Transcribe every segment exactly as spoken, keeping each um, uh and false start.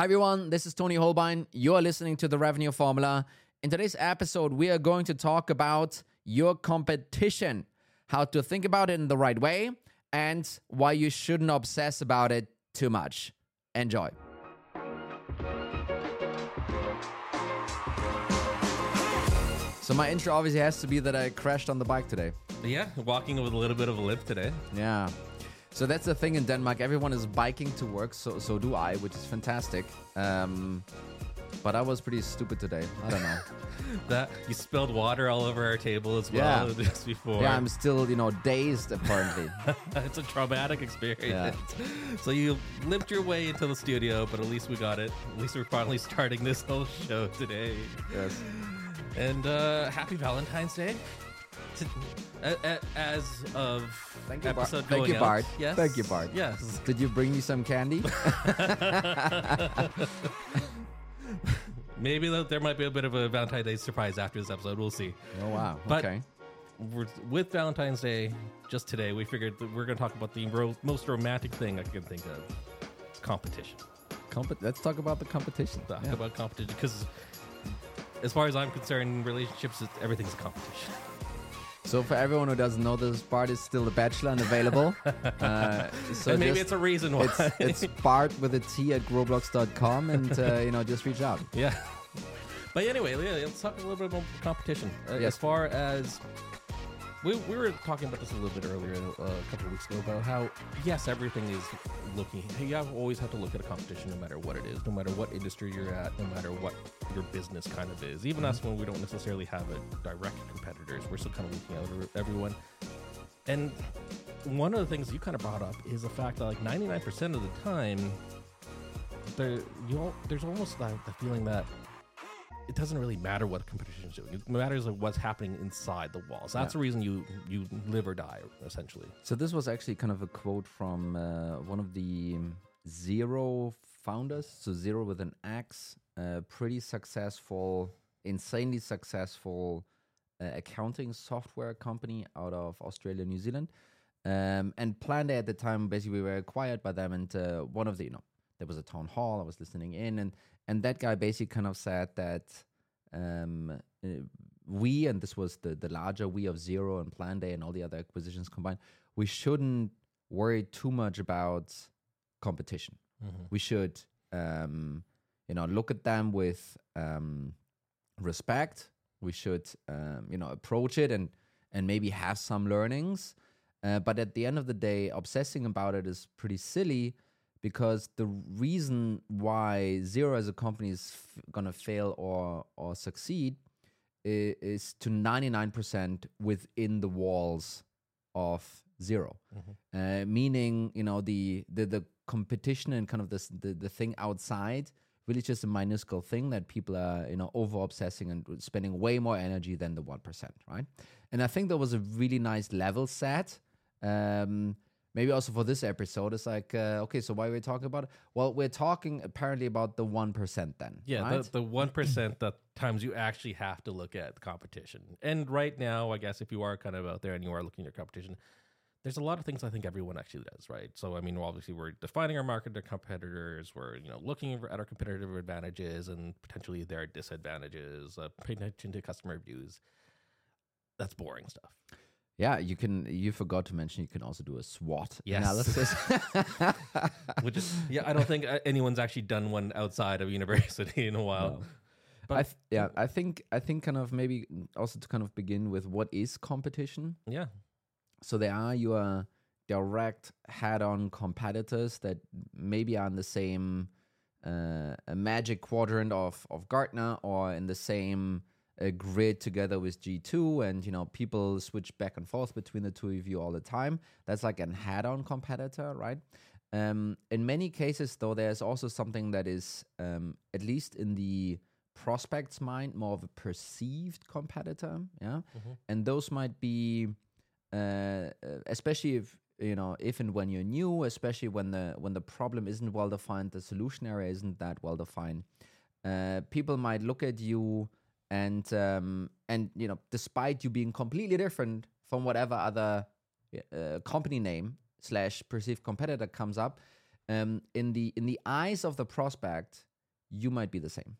Hi everyone, this is Tony Holbein. You're listening to The Revenue Formula. In today's episode, we are going to talk about your competition, how to think about it in the right way, and why you shouldn't obsess about it too much. Enjoy. So my intro obviously has to be that I crashed on the bike today. Yeah, walking with a little bit of a limp today. Yeah. So that's the thing in Denmark. Everyone is biking to work, so so do I, which is fantastic. Um, but I was pretty stupid today. I don't know. That you spilled water all over our table as well yeah. just before. Yeah, I'm still, you know, dazed apparently. It's a traumatic experience. Yeah. So you limped your way into the studio, but at least we got it. At least we're finally starting this whole show today. Yes. And uh, happy Valentine's Day. As of Thank you, episode Bar- going Thank you, out. Bart. Yes. Thank you, Bart. Yes. Did you bring me some candy? Maybe there might be a bit of a Valentine's Day surprise after this episode. We'll see. Oh, wow. But okay. We're, with Valentine's Day, just today, we figured that we're going to talk about the ro- most romantic thing I can think of. It's competition. Com- let's talk about the competition. Talk yeah. about competition. Because as far as I'm concerned, relationships, everything's a competition. So for everyone who doesn't know this, Bart is still the bachelor and available. Uh, so and maybe just, it's a reason why. It's, it's Bart with a T at growblocks dot com and, uh, you know, just reach out. Yeah. But anyway, let's talk a little bit about competition. Uh, yes. As far as, we we were talking about this a little bit earlier, uh, a couple of weeks ago, about how, yes, everything is looking, you always have to look at a competition no matter what it is, no matter what industry you're at, no matter what your business kind of is. Even us, when we don't necessarily have a direct competitors, we're still kind of looking out at everyone. And one of the things you kind of brought up is the fact that like ninety-nine percent of the time, there you know, there's almost like the feeling that it doesn't really matter what the competition is doing. It matters like what's happening inside the walls. That's yeah. the reason you you live or die, essentially. So this was actually kind of a quote from uh, one of the Xero founders. So Xero with an X. Uh, pretty successful, insanely successful uh, accounting software company out of Australia, New Zealand. Um, and Planday at the time, basically we were acquired by them. And uh, one of the, you know, there was a town hall, I was listening in. And, and that guy basically kind of said that um, uh, we, and this was the, the larger we of Xero and Planday and all the other acquisitions combined, we shouldn't worry too much about competition. Mm-hmm. We should... Um, You know, look at them with um, respect. We should, um, you know, approach it and and maybe have some learnings. Uh, but at the end of the day, obsessing about it is pretty silly because the reason why Xero as a company is f- going to fail or or succeed is, is to ninety-nine percent within the walls of Xero. Mm-hmm. Uh, meaning, you know, the, the, the competition and kind of this the, the thing outside really just a minuscule thing that people are, you know, over-obsessing and spending way more energy than the one percent, right? And I think there was a really nice level set. Um, maybe also for this episode, it's like, uh, okay, so why are we talking about it? Well, we're talking apparently about the one percent then, Yeah, right? the, the one percent that times you actually have to look at the competition. And right now, I guess, if you are kind of out there and you are looking at your competition, there's a lot of things I think everyone actually does, right? So, I mean, obviously, we're defining our market, our competitors. We're, you know, looking at our competitive advantages and potentially their disadvantages, uh, paying attention to customer reviews. That's boring stuff. Yeah, you can. You forgot to mention you can also do a SWOT yes. analysis. Which is, yeah, I don't think anyone's actually done one outside of university in a while. No. But I th- yeah, I think I think kind of maybe also to kind of begin with what is competition. Yeah. So there are your direct head-on competitors that maybe are in the same uh, magic quadrant of, of Gartner or in the same uh, grid together with G two. And, you know, people switch back and forth between the two of you all the time. That's like an head-on competitor, right? Um, in many cases, though, there's also something that is, um, at least in the prospect's mind, more of a perceived competitor. Yeah. Mm-hmm. And those might be... Uh, especially if, you know, if and when you're new, especially when the when the problem isn't well defined, the solution area isn't that well defined. Uh, people might look at you and um, and you know, despite you being completely different from whatever other uh, company name slash perceived competitor comes up, um, in the in the eyes of the prospect, you might be the same.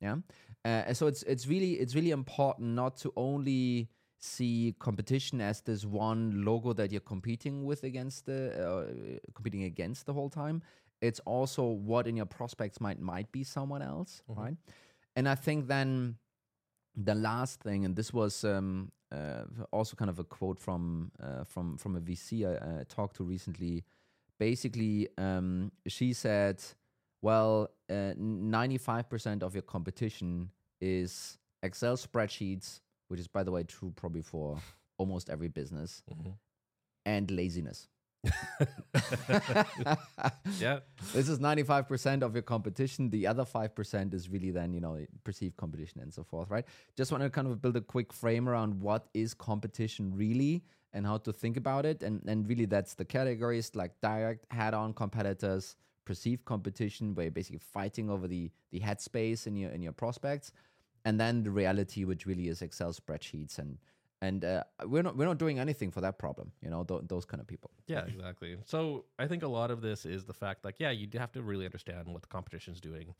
Yeah. Uh, so it's it's really it's really important not to only see competition as this one logo that you're competing with against the uh, competing against the whole time. It's also what in your prospects might might be someone else, mm-hmm. right? And I think then the last thing, and this was um, uh, also kind of a quote from uh, from from a V C I uh, talked to recently. Basically, um, she said, "Well, uh, ninety-five percent of your competition is Excel spreadsheets, which is, by the way, true probably for almost every business, mm-hmm. and laziness." Yeah, this is ninety-five percent of your competition. The other five percent is really then, you know, perceived competition and so forth, right? Just want to kind of build a quick frame around what is competition really and how to think about it. And, and really that's the categories like direct, head-on competitors, perceived competition, where you're basically fighting over the, the headspace in your, in your prospects. And then the reality, which really is Excel spreadsheets and And uh, we're not we're not doing anything for that problem, you know, th- those kind of people. Yeah, exactly. So I think a lot of this is the fact, like, yeah, you have to really understand what the competition's doing.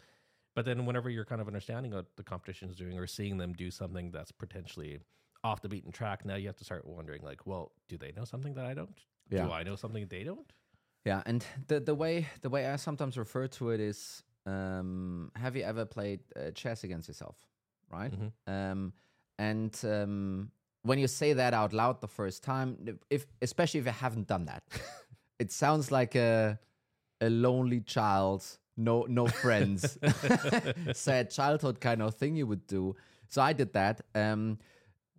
But then whenever you're kind of understanding what the competition's doing or seeing them do something that's potentially off the beaten track, now you have to start wondering, like, well, do they know something that I don't? Yeah. Do I know something they don't? Yeah, and the the way the way I sometimes refer to it is, um, have you ever played uh, chess against yourself, right? Mm-hmm. Um, and um. When you say that out loud the first time, if especially if you haven't done that, it sounds like a a lonely child, no no friends, sad childhood kind of thing you would do. So I did that, um,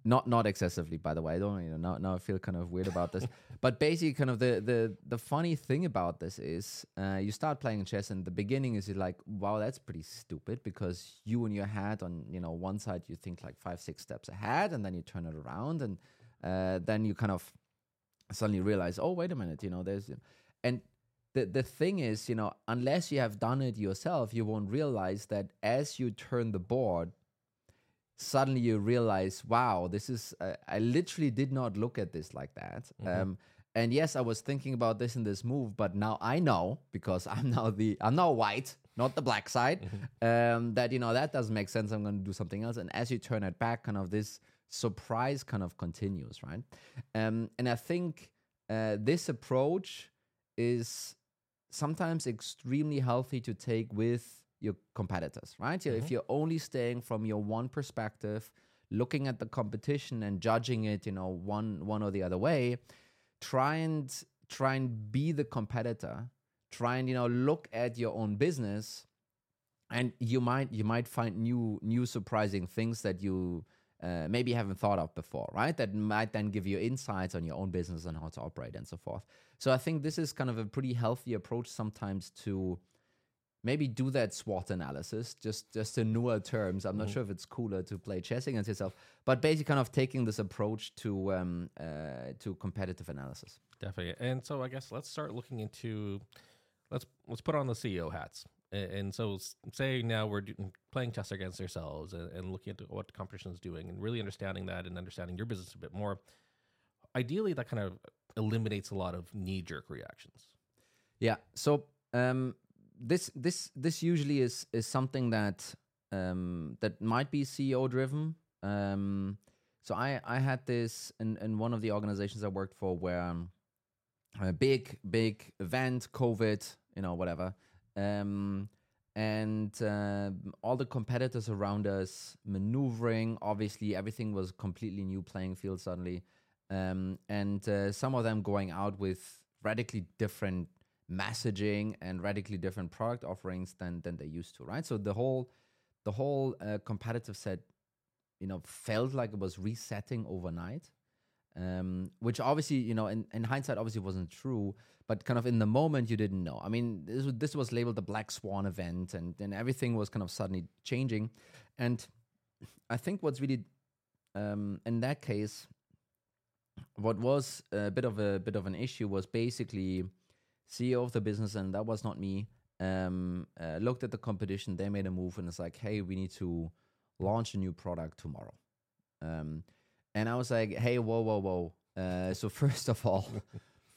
not not excessively, by the way. I don't you know now, now I feel kind of weird about this, but basically, kind of the the the funny thing about this is uh, you start playing chess, and the beginning is you're like, wow, that's pretty stupid, because you in your head on you know one side you think like five six steps ahead, and then you turn it around, and uh, then you kind of suddenly realize, oh wait a minute, you know there's and the the thing is you know unless you have done it yourself, you won't realize that as you turn the board. Suddenly you realize, wow, this is, uh, I literally did not look at this like that. Mm-hmm. Um, and yes, I was thinking about this in this move, but now I know, because I'm now the, I'm now white, not the black side, mm-hmm. um, that, you know, that doesn't make sense. I'm going to do something else. And as you turn it back, kind of this surprise kind of continues, right? Um, and I think uh, this approach is sometimes extremely healthy to take with your competitors, right? Mm-hmm. If you're only staying from your one perspective, looking at the competition and judging it, you know, one one or the other way, try and try and be the competitor. Try and you know look at your own business, and you might you might find new new surprising things that you uh, maybe haven't thought of before, right? That might then give you insights on your own business and how to operate and so forth. So I think this is kind of a pretty healthy approach sometimes to. Maybe do that SWOT analysis, just just in newer terms. I'm not mm-hmm. sure if it's cooler to play chess against yourself, but basically kind of taking this approach to um, uh, to competitive analysis. Definitely. And so I guess let's start looking into, let's let's put on the C E O hats. And, and so say now we're do, playing chess against ourselves and, and looking at what the competition is doing and really understanding that and understanding your business a bit more. Ideally, that kind of eliminates a lot of knee-jerk reactions. Yeah. So... Um, This this this usually is is something that um, that might be C E O driven. Um, so I, I had this in, in one of the organizations I worked for where um, a big big event, COVID, you know whatever, um, and uh, all the competitors around us maneuvering. Obviously, everything was completely new playing field suddenly, um, and uh, some of them going out with radically different. Messaging and radically different product offerings than than they used to, right? So the whole the whole uh, competitive set, you know, felt like it was resetting overnight, um, which obviously, you know, in, in hindsight, obviously wasn't true, but kind of in the moment you didn't know. I mean, this was, this was labeled the Black Swan event, and and everything was kind of suddenly changing. And I think what's really um, in that case, what was a bit of a bit of an issue was basically. C E O of the business, and that was not me, um, uh, looked at the competition, they made a move, and it's like, hey, we need to launch a new product tomorrow. Um, and I was like, hey, whoa, whoa, whoa. Uh, so first of all,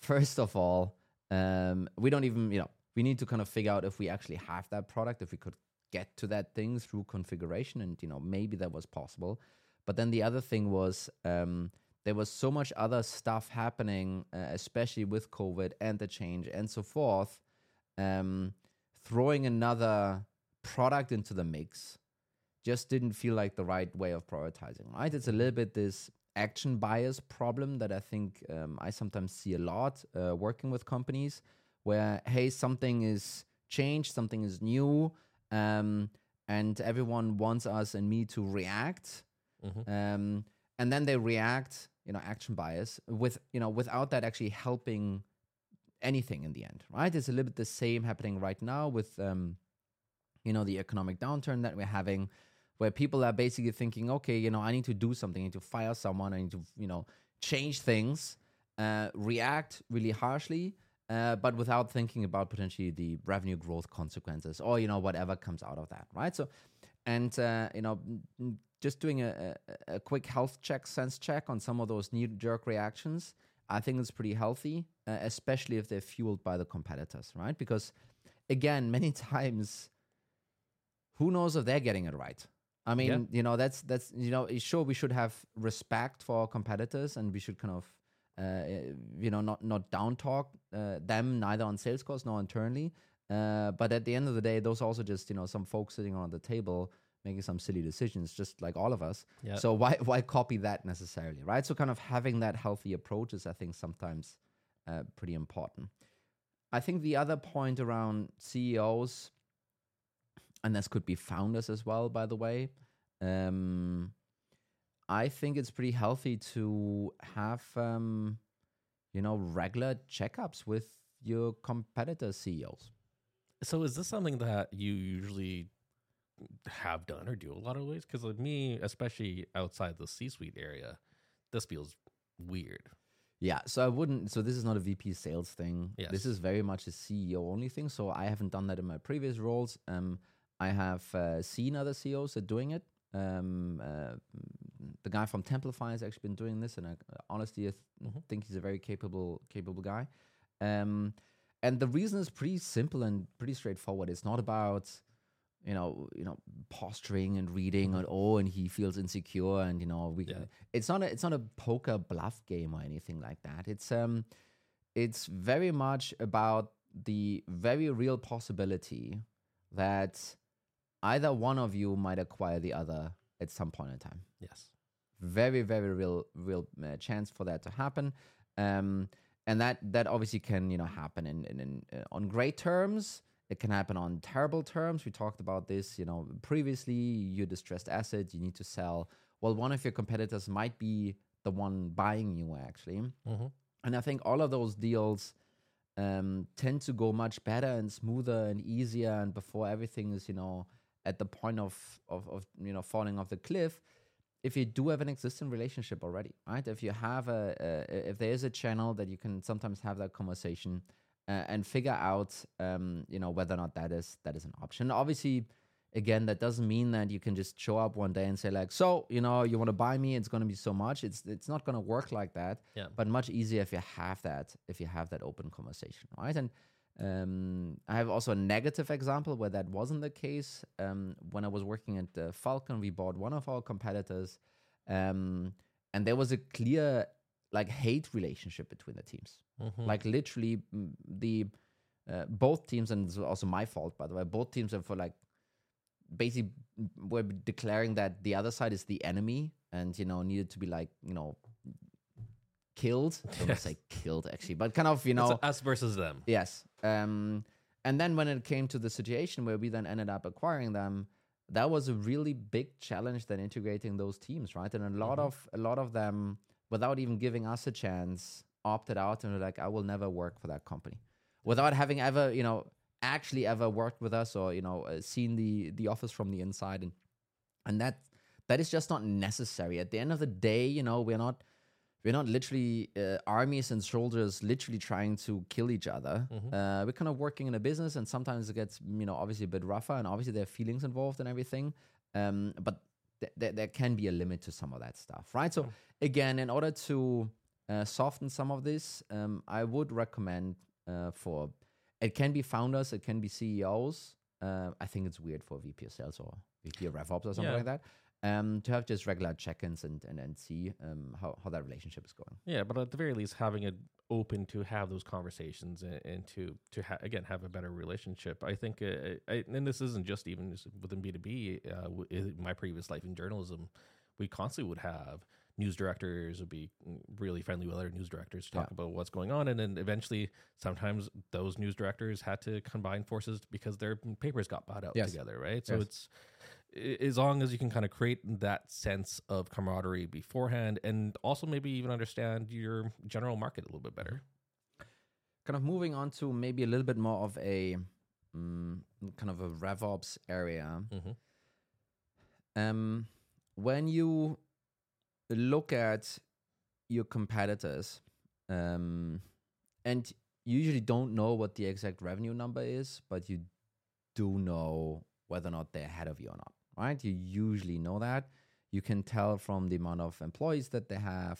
first of all, um, we don't even, you know, we need to kind of figure out if we actually have that product, if we could get to that thing through configuration, and you know, maybe that was possible. But then the other thing was um, there was so much other stuff happening, uh, especially with COVID and the change and so forth. Um, throwing another product into the mix just didn't feel like the right way of prioritizing, right? It's a little bit this action bias problem that I think um, I sometimes see a lot uh, working with companies where, hey, something is changed, something is new, um, and everyone wants us and me to react. Mm-hmm. Um, and then they react, you know, action bias with, you know, without that actually helping anything in the end, right? It's a little bit the same happening right now with, um, you know, the economic downturn that we're having, where people are basically thinking, okay, you know, I need to do something, I need to fire someone, I need to, you know, change things, uh, react really harshly, uh, but without thinking about potentially the revenue growth consequences or, you know, whatever comes out of that, right? So, and, uh, you know, just doing a, a, a quick health check, sense check on some of those knee-jerk reactions, I think it's pretty healthy, uh, especially if they're fueled by the competitors, right? Because, again, many times, who knows if they're getting it right? I mean, yeah. you know, that's, that's you know, sure, we should have respect for our competitors, and we should kind of, uh, you know, not not down talk uh, them, neither on sales calls nor internally. Uh, but at the end of the day, those are also just, you know, some folks sitting on the table making some silly decisions, just like all of us. Yeah. So why why copy that necessarily, right? So kind of having that healthy approach is, I think, sometimes uh, pretty important. I think the other point around C E Os, and this could be founders as well, by the way, um, I think it's pretty healthy to have, um, you know, regular checkups with your competitor C E Os. So is this something that you usually have done or do a lot of ways? Because like me, especially outside the C-suite area, this feels weird. Yeah, so I wouldn't, so this is not a V P sales thing. Yes. This is very much a C E O only thing. So I haven't done that in my previous roles. Um, I have uh, seen other C E Os that are doing it. Um, uh, the guy from Templify has actually been doing this, and I, honestly, I th- mm-hmm. think he's a very capable, capable guy. Um, and the reason is pretty simple and pretty straightforward. It's not about, you know, you know, posturing and reading, and oh, and he feels insecure, and you know, we. Yeah. It's not a, it's not a poker bluff game or anything like that. It's um, it's very much about the very real possibility that either one of you might acquire the other at some point in time. Yes, very, very real, real uh, chance for that to happen, um, and that that obviously can, you know, happen in in, in uh, on great terms. It can happen on terrible terms. We talked about this, you know, previously. You're a distressed asset, you need to sell. Well, one of your competitors might be the one buying you, actually. Mm-hmm. And I think all of those deals um, tend to go much better and smoother and easier. And before everything is, you know, at the point of, of, of you know, falling off the cliff, if you do have an existing relationship already, right? If you have a, a if there is a channel that you can sometimes have that conversation, Uh, and figure out, um, you know, whether or not that is that is an option. Obviously, again, that doesn't mean that you can just show up one day and say like, so, you know, you want to buy me, it's going to be so much. It's it's not going to work like that. Yeah. But much easier if you have that, if you have that open conversation, right? And um, I have also a negative example where that wasn't the case. Um, when I was working at uh, Falcon, we bought one of our competitors, um, and there was a clear like hate relationship between the teams. Mm-hmm. Like literally the, uh, both teams, and it's also my fault, by the way, both teams are for like, basically we're declaring that the other side is the enemy and, you know, needed to be like, you know, killed. I don't yes. say killed actually, but kind of, you know. It's us versus them. Yes. Um, and then when it came to the situation where we then ended up acquiring them, that was a really big challenge then integrating those teams, right? And a lot mm-hmm. of, a lot of them, without even giving us a chance, opted out and were like, I will never work for that company. Without having ever, you know, actually ever worked with us or, you know, uh, seen the the office from the inside. And and that that is just not necessary. At the end of the day, you know, we're not, we're not literally uh, armies and soldiers literally trying to kill each other. Mm-hmm. Uh, we're kind of working in a business, and sometimes it gets, you know, obviously a bit rougher, and obviously there are feelings involved and everything. Um, but th- th- there can be a limit to some of that stuff, right? So, again, in order to uh, soften some of this, um, I would recommend uh, for, it can be founders, it can be C E Os, Uh, I think it's weird for V P of sales or V P of RevOps or something yeah. like that. Um, to have just regular check-ins and and, and see um, how, how that relationship is going. Yeah, but at the very least, having it open to have those conversations and, and to, to ha- again, have a better relationship. I think, uh, I, and this isn't just even within B two B, uh, w- in my previous life in journalism, we constantly would have news directors would be really friendly with other news directors to talk yeah. about what's going on. And then eventually, sometimes those news directors had to combine forces because their papers got bought out yes. together, right? So yes. it's... as long as you can kind of create that sense of camaraderie beforehand and also maybe even understand your general market a little bit better. Kind of moving on to maybe a little bit more of a um, kind of a RevOps area. Mm-hmm. Um, when you look at your competitors um, and you usually don't know what the exact revenue number is, but you do know whether or not they're ahead of you or not. Right? You usually know that. You can tell from the amount of employees that they have.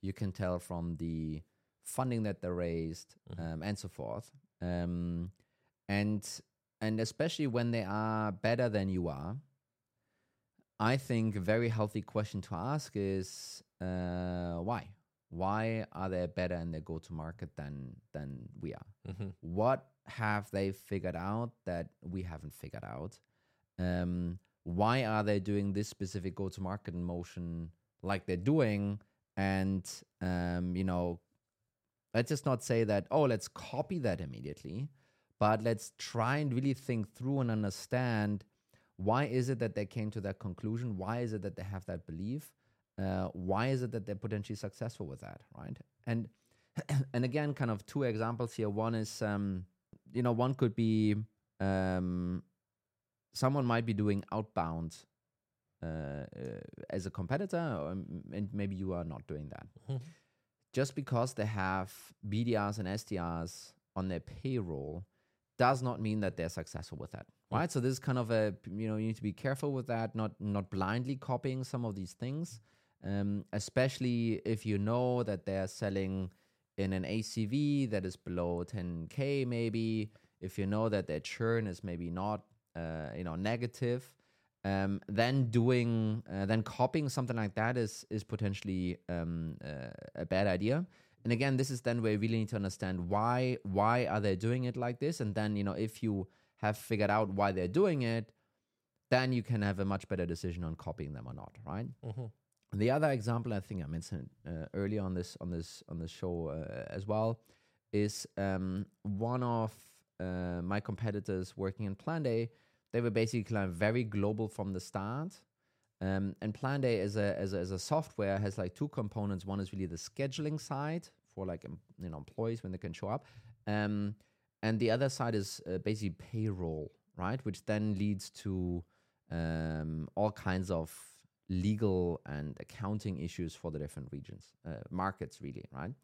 You can tell from the funding that they raised, mm-hmm. um, and so forth. Um, and and especially when they are better than you are, I think a very healthy question to ask is uh, why? Why are they better in their go-to-market than than we are? Mm-hmm. What have they figured out that we haven't figured out? Um, why are they doing this specific go-to-market motion like they're doing? And, um, you know, let's just not say that, oh, let's copy that immediately, but let's try and really think through and understand why is it that they came to that conclusion? Why is it that they have that belief? Uh, why is it that they're potentially successful with that, right? And, and again, kind of two examples here. One is, um, you know, one could be... Um, someone might be doing outbound uh, uh, as a competitor, or, and maybe you are not doing that. Mm-hmm. Just because they have B D Rs and S D Rs on their payroll does not mean that they're successful with that, right? Mm-hmm. So this is kind of a, you know, you need to be careful with that, not not blindly copying some of these things, um, especially if you know that they're selling in an A C V that is below ten K maybe, if you know that their churn is maybe not, Uh, you know, negative, um, then doing, uh, then copying something like that is is potentially um, uh, a bad idea. And again, this is then where you really need to understand why why are they doing it like this? And then, you know, if you have figured out why they're doing it, then you can have a much better decision on copying them or not, right? Mm-hmm. The other example I think I mentioned uh, earlier on this on this on this show uh, as well is um, one of uh, my competitors working in Planday. They were basically like very global from the start. Um, and Planday as a, as a as a software has like two components. One is really the scheduling side for like, you know, employees when they can show up. Um, and the other side is uh, basically payroll, right? Which then leads to um, all kinds of legal and accounting issues for the different regions, uh, markets really, right?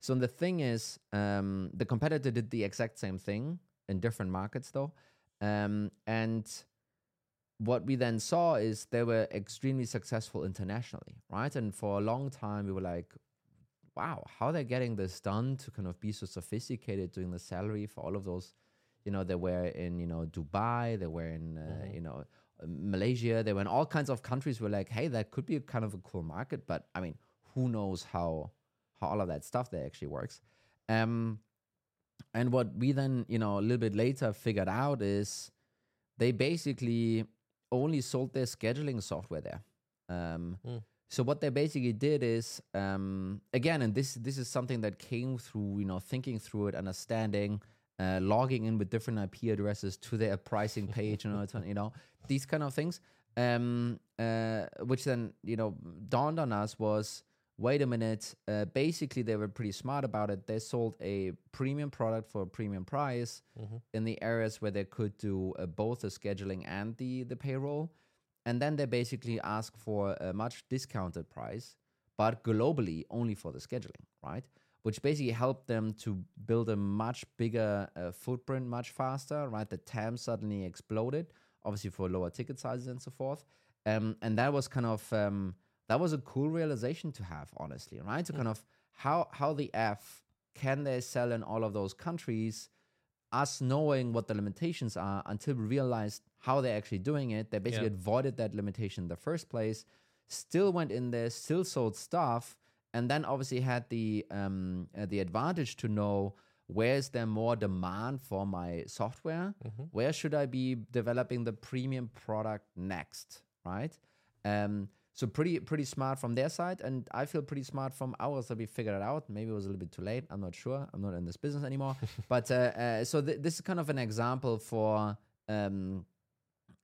So the thing is, um, the competitor did the exact same thing in different markets though. Um, and what we then saw is they were extremely successful internationally, right? And for a long time, we were like, wow, how are they getting this done to kind of be so sophisticated doing the salary for all of those, you know, they were in, you know, Dubai, they were in, uh, mm-hmm. you know, Malaysia, they were in all kinds of countries. We're like, hey, that could be a kind of a cool market, but I mean, who knows how, how all of that stuff there actually works. Um, And what we then, you know, a little bit later figured out is they basically only sold their scheduling software there. Um, mm. So what they basically did is, um, again, and this this is something that came through, you know, thinking through it, understanding, uh, logging in with different I P addresses to their pricing page, and you know, these kind of things, um, uh, which then, you know, dawned on us was, wait a minute, uh, basically they were pretty smart about it. They sold a premium product for a premium price mm-hmm. in the areas where they could do uh, both the scheduling and the, the payroll. And then they basically asked for a much discounted price, but globally only for the scheduling, right? Which basically helped them to build a much bigger uh, footprint much faster, right? The T A M suddenly exploded, obviously for lower ticket sizes and so forth. Um, and that was kind of... Um, That was a cool realization to have, honestly, right? To mm. kind of how how the F can they sell in all of those countries us knowing what the limitations are until we realized how they're actually doing it. They basically yeah. avoided that limitation in the first place, still went in there, still sold stuff, and then obviously had the um, uh, the advantage to know, where is there more demand for my software? Mm-hmm. Where should I be developing the premium product next, right? Um, so pretty pretty smart from their side, and I feel pretty smart from ours that we figured it out. Maybe it was a little bit too late. I'm not sure. I'm not in this business anymore. but uh, uh, so th- this is kind of an example for um,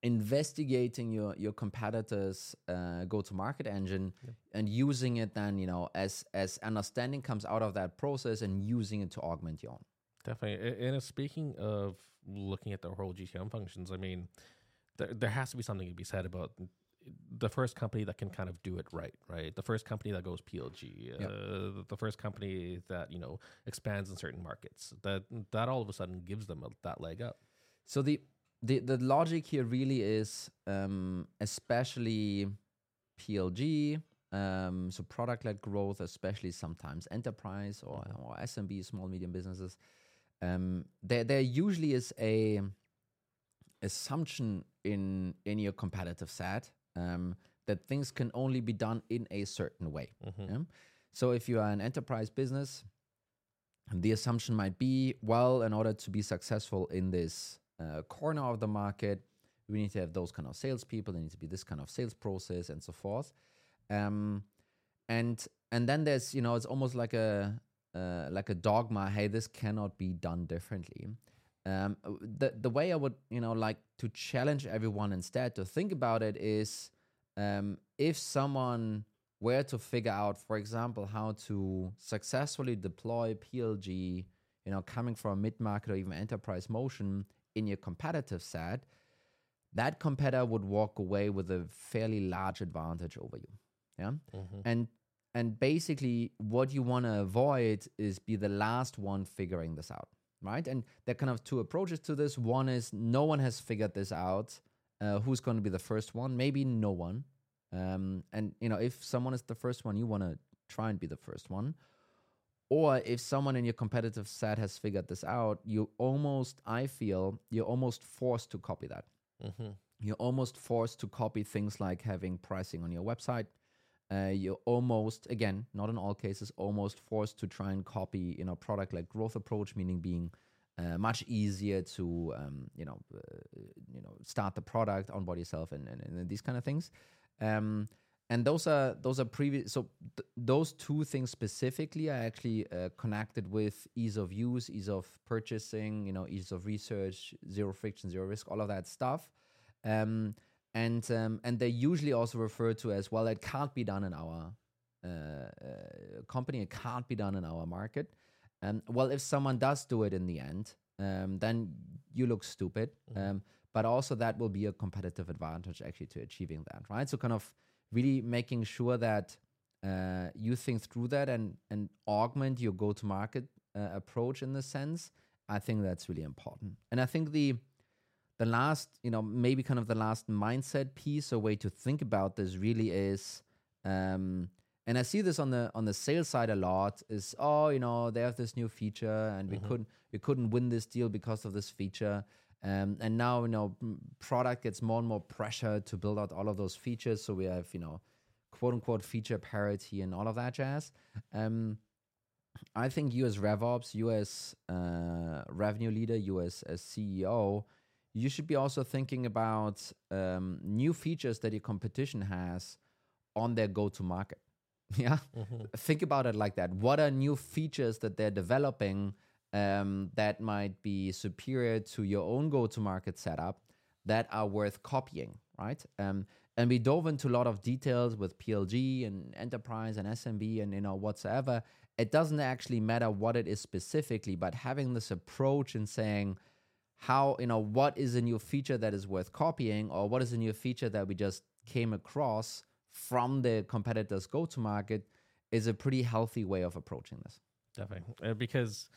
investigating your your competitors' uh, go-to-market engine yep. and using it then, you know, as as understanding comes out of that process and using it to augment your own. Definitely. And speaking of looking at the whole G T M functions, I mean, there, there has to be something to be said about the first company that can kind of do it right, right? The first company that goes P L G, yep. uh, the first company that, you know, expands in certain markets, that that all of a sudden gives them a, that leg up. So the... The the logic here really is um, especially P L G, um, so product-led growth, especially sometimes enterprise or, or S M B, small, medium businesses. Um, there there usually is a assumption in, in your competitive set um, that things can only be done in a certain way. Mm-hmm. Yeah? So if you are an enterprise business, the assumption might be, well, in order to be successful in this Uh, corner of the market, we need to have those kind of salespeople. There needs to be this kind of sales process and so forth. Um, and and then there's, you know, it's almost like a uh, like a dogma. Hey, this cannot be done differently. Um, the the way I would, you know, like to challenge everyone instead to think about it is um, if someone were to figure out, for example, how to successfully deploy P L G, you know, coming from a mid-market or even enterprise motion in your competitive set, that competitor would walk away with a fairly large advantage over you. Yeah. Mm-hmm. And and basically what you want to avoid is be the last one figuring this out, right? And there are kind of two approaches to this. One is no one has figured this out. Uh, who's going to be the first one? Maybe no one. Um, and, you know, if someone is the first one, you want to try and be the first one. Or if someone in your competitive set has figured this out, you almost, I feel, you're almost forced to copy that. Mm-hmm. You're almost forced to copy things like having pricing on your website. Uh, you're almost, again, not in all cases, almost forced to try and copy, you know, product-led growth approach, meaning being uh, much easier to, um, you know, uh, you know, start the product, onboard yourself, and, and, and these kind of things. Um, And those are those are previous. So th- those two things specifically are actually uh, connected with ease of use, ease of purchasing, you know, ease of research, zero friction, zero risk, all of that stuff. Um, and um, and they're usually also referred to as, well, it can't be done in our uh, uh, company. It can't be done in our market. Um, well, if someone does do it in the end, um, then you look stupid. Mm-hmm. Um, but also that will be a competitive advantage actually to achieving that, right? So kind of really making sure that uh, you think through that and, and augment your go-to-market uh, approach in this sense. I think that's really important. And I think the the last, you know, maybe kind of the last mindset piece or way to think about this really is, um, and I see this on the on the sales side a lot, is, oh, you know, they have this new feature and mm-hmm. we couldn't we couldn't win this deal because of this feature. Um, and now, you know, product gets more and more pressure to build out all of those features. So we have, you know, quote unquote feature parity and all of that jazz. Um, I think you as RevOps, you as uh, revenue leader, you as, as C E O, you should be also thinking about um, new features that your competition has on their go-to-market. Yeah, mm-hmm. Think about it like that. What are new features that they're developing Um, that might be superior to your own go-to-market setup that are worth copying, right? Um, and we dove into a lot of details with P L G and enterprise and S M B and, you know, whatsoever. It doesn't actually matter what it is specifically, but having this approach and saying how, you know, what is a new feature that is worth copying, or what is a new feature that we just came across from the competitor's go-to-market, is a pretty healthy way of approaching this. Definitely. Uh, because...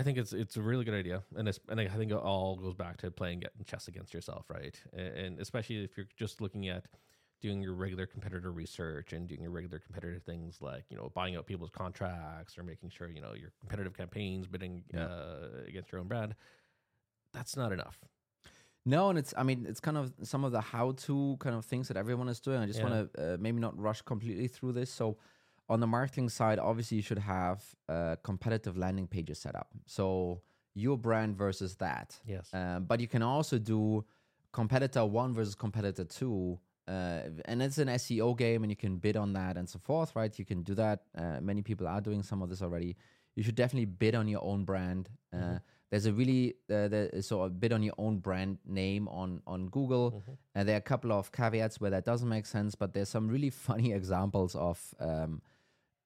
I think it's it's a really good idea, and it's, and I think it all goes back to playing chess against yourself, right? And especially if you're just looking at doing your regular competitor research and doing your regular competitor things like, you know, buying out people's contracts or making sure, you know, your competitive campaigns bidding yeah. uh, against your own brand, that's not enough. No, and it's, I mean, it's kind of some of the how-to kind of things that everyone is doing. I just yeah. want to uh, maybe not rush completely through this. So on the marketing side, obviously you should have uh, competitive landing pages set up. So your brand versus that. Yes. Um, but you can also do competitor one versus competitor two. Uh, and it's an S E O game and you can bid on that and so forth, right? You can do that. Uh, many people are doing some of this already. You should definitely bid on your own brand. Uh, mm-hmm. There's a really, uh, there, so a bid on your own brand name on, on Google. Mm-hmm. And there are a couple of caveats where that doesn't make sense, but there's some really funny examples of, um,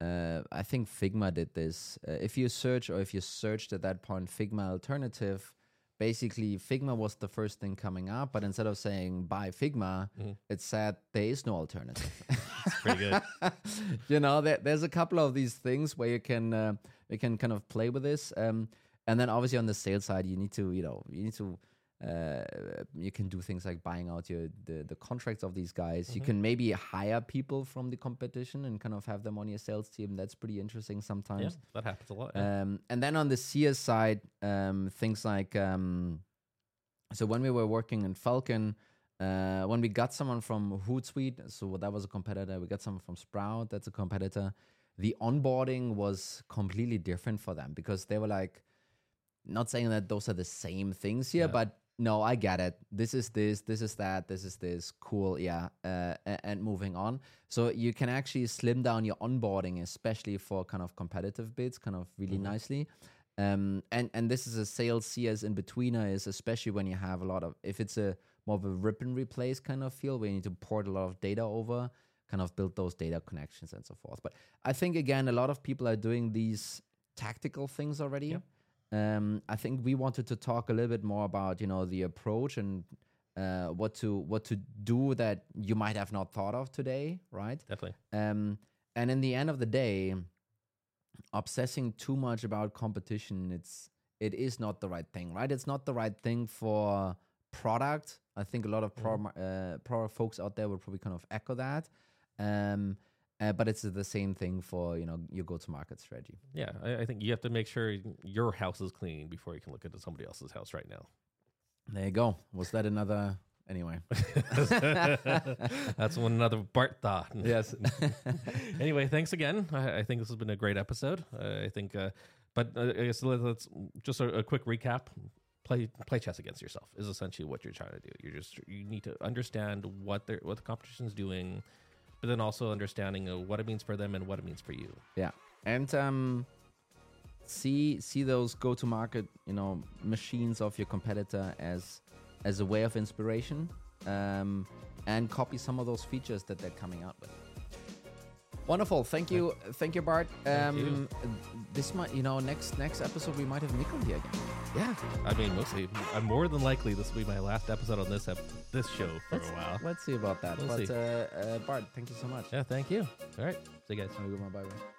uh, I think Figma did this. Uh, if you search or if you searched at that point, Figma alternative, basically Figma was the first thing coming up, but instead of saying buy Figma, mm-hmm. it said there is no alternative. That's pretty good. You know, there, there's a couple of these things where you can, uh, you can kind of play with this. Um, and then obviously on the sales side, you need to, you know, you need to, uh, you can do things like buying out your, the, the contracts of these guys. Mm-hmm. You can maybe hire people from the competition and kind of have them on your sales team. That's pretty interesting sometimes. Yeah, that happens a lot. Yeah. Um, and then on the C S side, um, things like, um, so when we were working in Falcon, Uh, when we got someone from Hootsuite, so that was a competitor. We got someone from Sprout, that's a competitor. The onboarding was completely different for them because they were like, not saying that those are the same things here, yeah. but no, I get it. This is this, this is that, this is this. Cool, yeah. Uh, and moving on. So you can actually slim down your onboarding, especially for kind of competitive bids, kind of really mm-hmm. nicely. Um, and, and this is a sales C S in-betweener, is especially when you have a lot of, if it's a more of a rip and replace kind of feel where you need to port a lot of data over, kind of build those data connections and so forth. But I think, again, a lot of people are doing these tactical things already. Yep. Um, I think we wanted to talk a little bit more about, you know, the approach and uh, what to what to do that you might have not thought of today, right? Definitely. Um, and in the end of the day, obsessing too much about competition, it's it is not the right thing, right? It's not the right thing for product. I think a lot of pro, mm. uh, product folks out there will probably kind of echo that. Um, uh, but it's the same thing for, you know, your go-to-market strategy. Yeah, I, I think you have to make sure your house is clean before you can look into somebody else's house right now. There you go. Was that another... Anyway, that's one another Bart thought. Yes. Anyway, thanks again. I, I think this has been a great episode. Uh, I think, uh, but uh, I guess let's just a, a quick recap. Play play chess against yourself is essentially what you're trying to do. You're just you need to understand what they what the competition is doing, but then also understanding uh, what it means for them and what it means for you. Yeah, and um, see see those go to market you know machines of your competitor as. as a way of inspiration, um, and copy some of those features that they're coming out with. Wonderful. Thank you. Thank you, Bart. Um, Thank you. This might, you know, next next episode, we might have Nico here again. Yeah. I mean, mostly. I'm more than likely this will be my last episode on this ep- this show for let's, a while. Let's see about that. We'll but, see. Uh, uh, Bart, thank you so much. Yeah, thank you. All right. See you guys. Bye-bye.